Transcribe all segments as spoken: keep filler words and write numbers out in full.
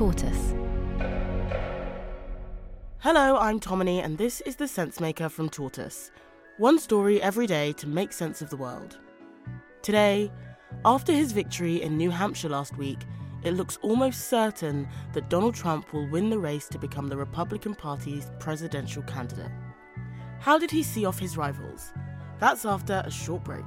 Tortoise. Hello, I'm Tomini, and this is The Sensemaker from Tortoise. One story every day to make sense of the world. Today, after his victory in New Hampshire last week, it looks almost certain that Donald Trump will win the race to become the Republican Party's presidential candidate. How did he see off his rivals? That's after a short break.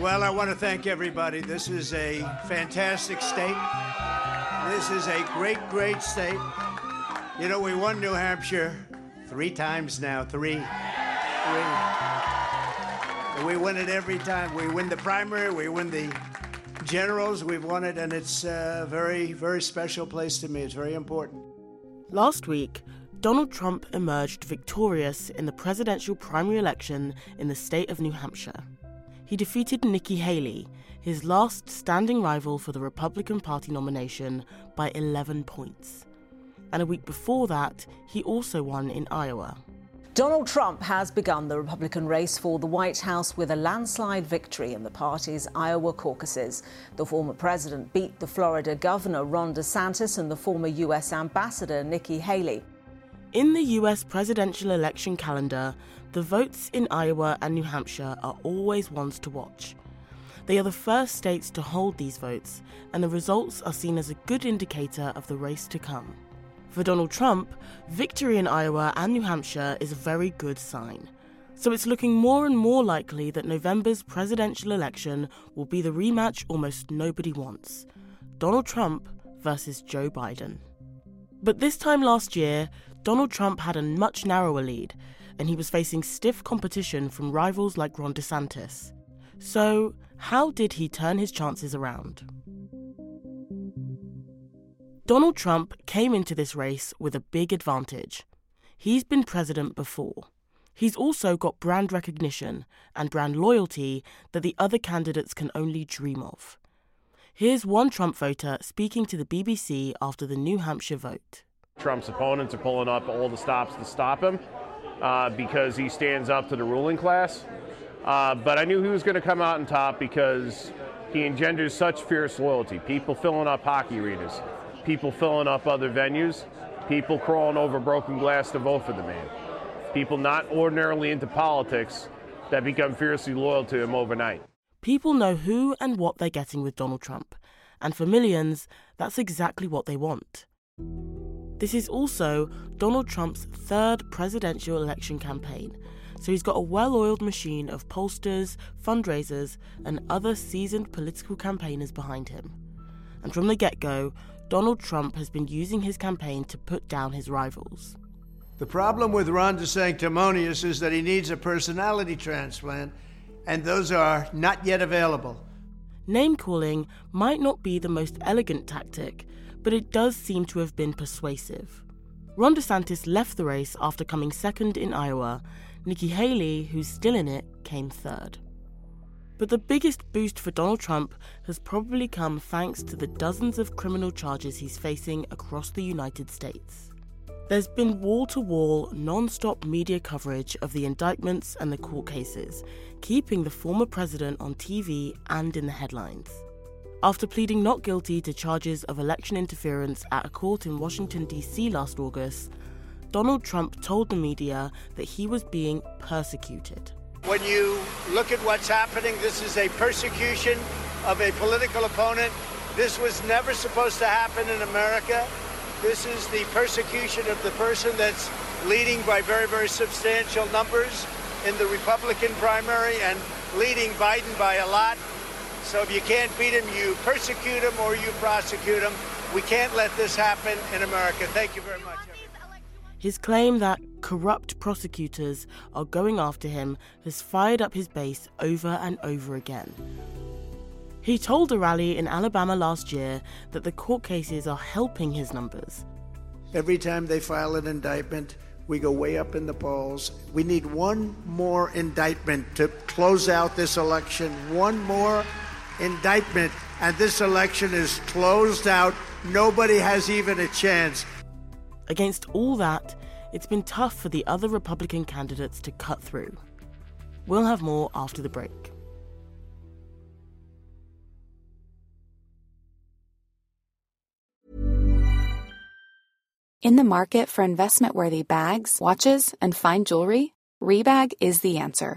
Well, I want to thank everybody. This is a fantastic state. This is a great, great state. You know, we won New Hampshire three times now, three. three. We win it every time. We win the primary, we win the generals, we've won it, and it's a very, very special place to me. It's very important. Last week, Donald Trump emerged victorious in the presidential primary election in the state of New Hampshire. He defeated Nikki Haley, his last standing rival for the Republican Party nomination, by eleven points. And a week before that, he also won in Iowa. Donald Trump has begun the Republican race for the White House with a landslide victory in the party's Iowa caucuses. The former president beat the Florida governor, Ron DeSantis, and the former U S ambassador, Nikki Haley. In the U S presidential election calendar, the votes in Iowa and New Hampshire are always ones to watch. They are the first states to hold these votes, and the results are seen as a good indicator of the race to come. For Donald Trump, victory in Iowa and New Hampshire is a very good sign. So it's looking more and more likely that November's presidential election will be the rematch almost nobody wants: Donald Trump versus Joe Biden. But this time last year, Donald Trump had a much narrower lead, and he was facing stiff competition from rivals like Ron DeSantis. So, how did he turn his chances around? Donald Trump came into this race with a big advantage. He's been president before. He's also got brand recognition and brand loyalty that the other candidates can only dream of. Here's one Trump voter speaking to the B B C after the New Hampshire vote. Trump's opponents are pulling up all the stops to stop him uh, because he stands up to the ruling class. Uh, but I knew he was going to come out on top because he engenders such fierce loyalty. People filling up hockey arenas, people filling up other venues, people crawling over broken glass to vote for the man, people not ordinarily into politics that become fiercely loyal to him overnight. People know who and what they're getting with Donald Trump. And for millions, that's exactly what they want. This is also Donald Trump's third presidential election campaign, so he's got a well-oiled machine of pollsters, fundraisers, and other seasoned political campaigners behind him. And from the get-go, Donald Trump has been using his campaign to put down his rivals. The problem with Ron DeSantis is that he needs a personality transplant, and those are not yet available. Name-calling might not be the most elegant tactic, but it does seem to have been persuasive. Ron DeSantis left the race after coming second in Iowa. Nikki Haley, who's still in it, came third. But the biggest boost for Donald Trump has probably come thanks to the dozens of criminal charges he's facing across the United States. There's been wall-to-wall, non-stop media coverage of the indictments and the court cases, keeping the former president on T V and in the headlines. After pleading not guilty to charges of election interference at a court in Washington, D C last August, Donald Trump told the media that he was being persecuted. When you look at what's happening, this is a persecution of a political opponent. This was never supposed to happen in America. This is the persecution of the person that's leading by very, very substantial numbers in the Republican primary and leading Biden by a lot. So if you can't beat him, you persecute him or you prosecute him. We can't let this happen in America. Thank you very much. His claim that corrupt prosecutors are going after him has fired up his base over and over again. He told a rally in Alabama last year that the court cases are helping his numbers. Every time they file an indictment, we go way up in the polls. We need one more indictment to close out this election. One more indictment, and this election is closed out. Nobody has even a chance. Against all that, it's been tough for the other Republican candidates to cut through. We'll have more after the break. In the market for investment-worthy bags, watches, and fine jewelry, Rebag is the answer.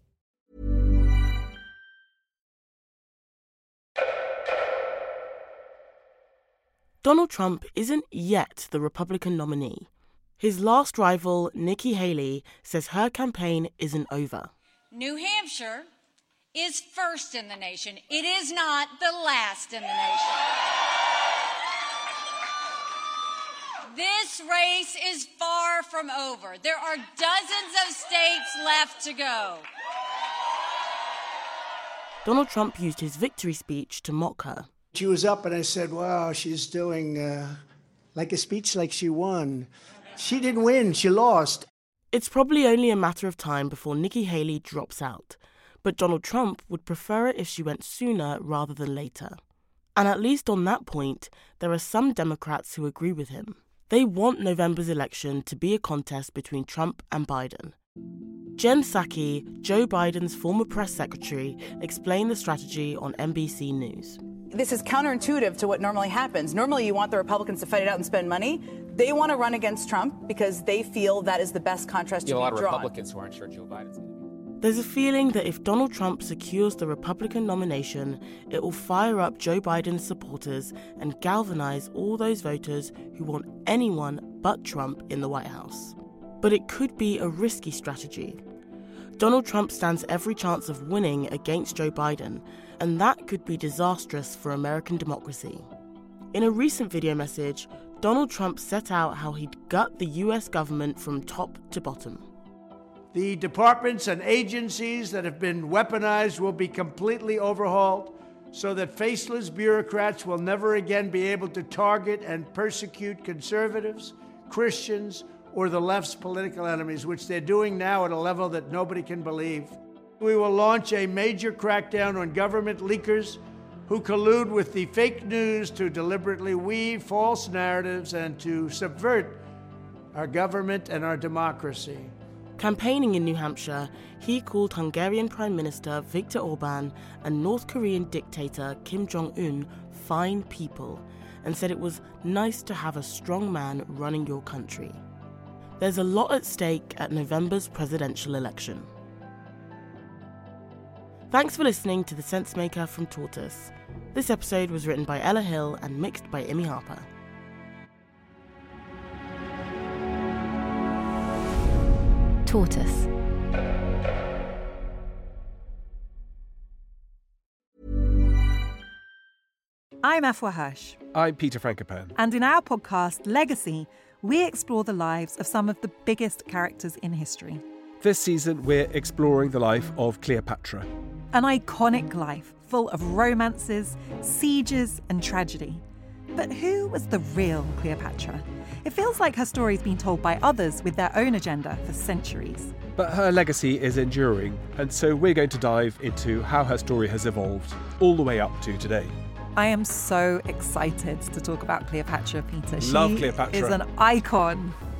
Donald Trump isn't yet the Republican nominee. His last rival, Nikki Haley, says her campaign isn't over. New Hampshire is first in the nation. It is not the last in the nation. This race is far from over. There are dozens of states left to go. Donald Trump used his victory speech to mock her. She was up and I said, wow, she's doing uh, like a speech like she won. She didn't win, she lost. It's probably only a matter of time before Nikki Haley drops out. But Donald Trump would prefer it if she went sooner rather than later. And at least on that point, there are some Democrats who agree with him. They want November's election to be a contest between Trump and Biden. Jen Psaki, Joe Biden's former press secretary, explained the strategy on N B C News. This is counterintuitive to what normally happens. Normally, you want the Republicans to fight it out and spend money. They want to run against Trump because they feel that is the best contrast to be drawn. You have a lot of Republicans who aren't sure Joe Biden's going to be. There's a feeling that if Donald Trump secures the Republican nomination, it will fire up Joe Biden's supporters and galvanize all those voters who want anyone but Trump in the White House. But it could be a risky strategy. Donald Trump stands every chance of winning against Joe Biden, and that could be disastrous for American democracy. In a recent video message, Donald Trump set out how he'd gut the U S government from top to bottom. The departments and agencies that have been weaponized will be completely overhauled so that faceless bureaucrats will never again be able to target and persecute conservatives, Christians, or the left's political enemies, which they're doing now at a level that nobody can believe. We will launch a major crackdown on government leakers who collude with the fake news to deliberately weave false narratives and to subvert our government and our democracy. Campaigning in New Hampshire, he called Hungarian Prime Minister Viktor Orban and North Korean dictator Kim Jong-un fine people and said it was nice to have a strong man running your country. There's a lot at stake at November's presidential election. Thanks for listening to The Sensemaker from Tortoise. This episode was written by Ella Hill and mixed by Amy Harper. Tortoise. I'm Afua Hirsch. I'm Peter Frankopan. And in our podcast, Legacy, we explore the lives of some of the biggest characters in history. This season, we're exploring the life of Cleopatra. An iconic life full of romances, sieges, and tragedy. But who was the real Cleopatra? It feels like her story's been told by others with their own agenda for centuries. But her legacy is enduring, and so we're going to dive into how her story has evolved all the way up to today. I am so excited to talk about Cleopatra, Peter. Love she Cleopatra. She is an icon.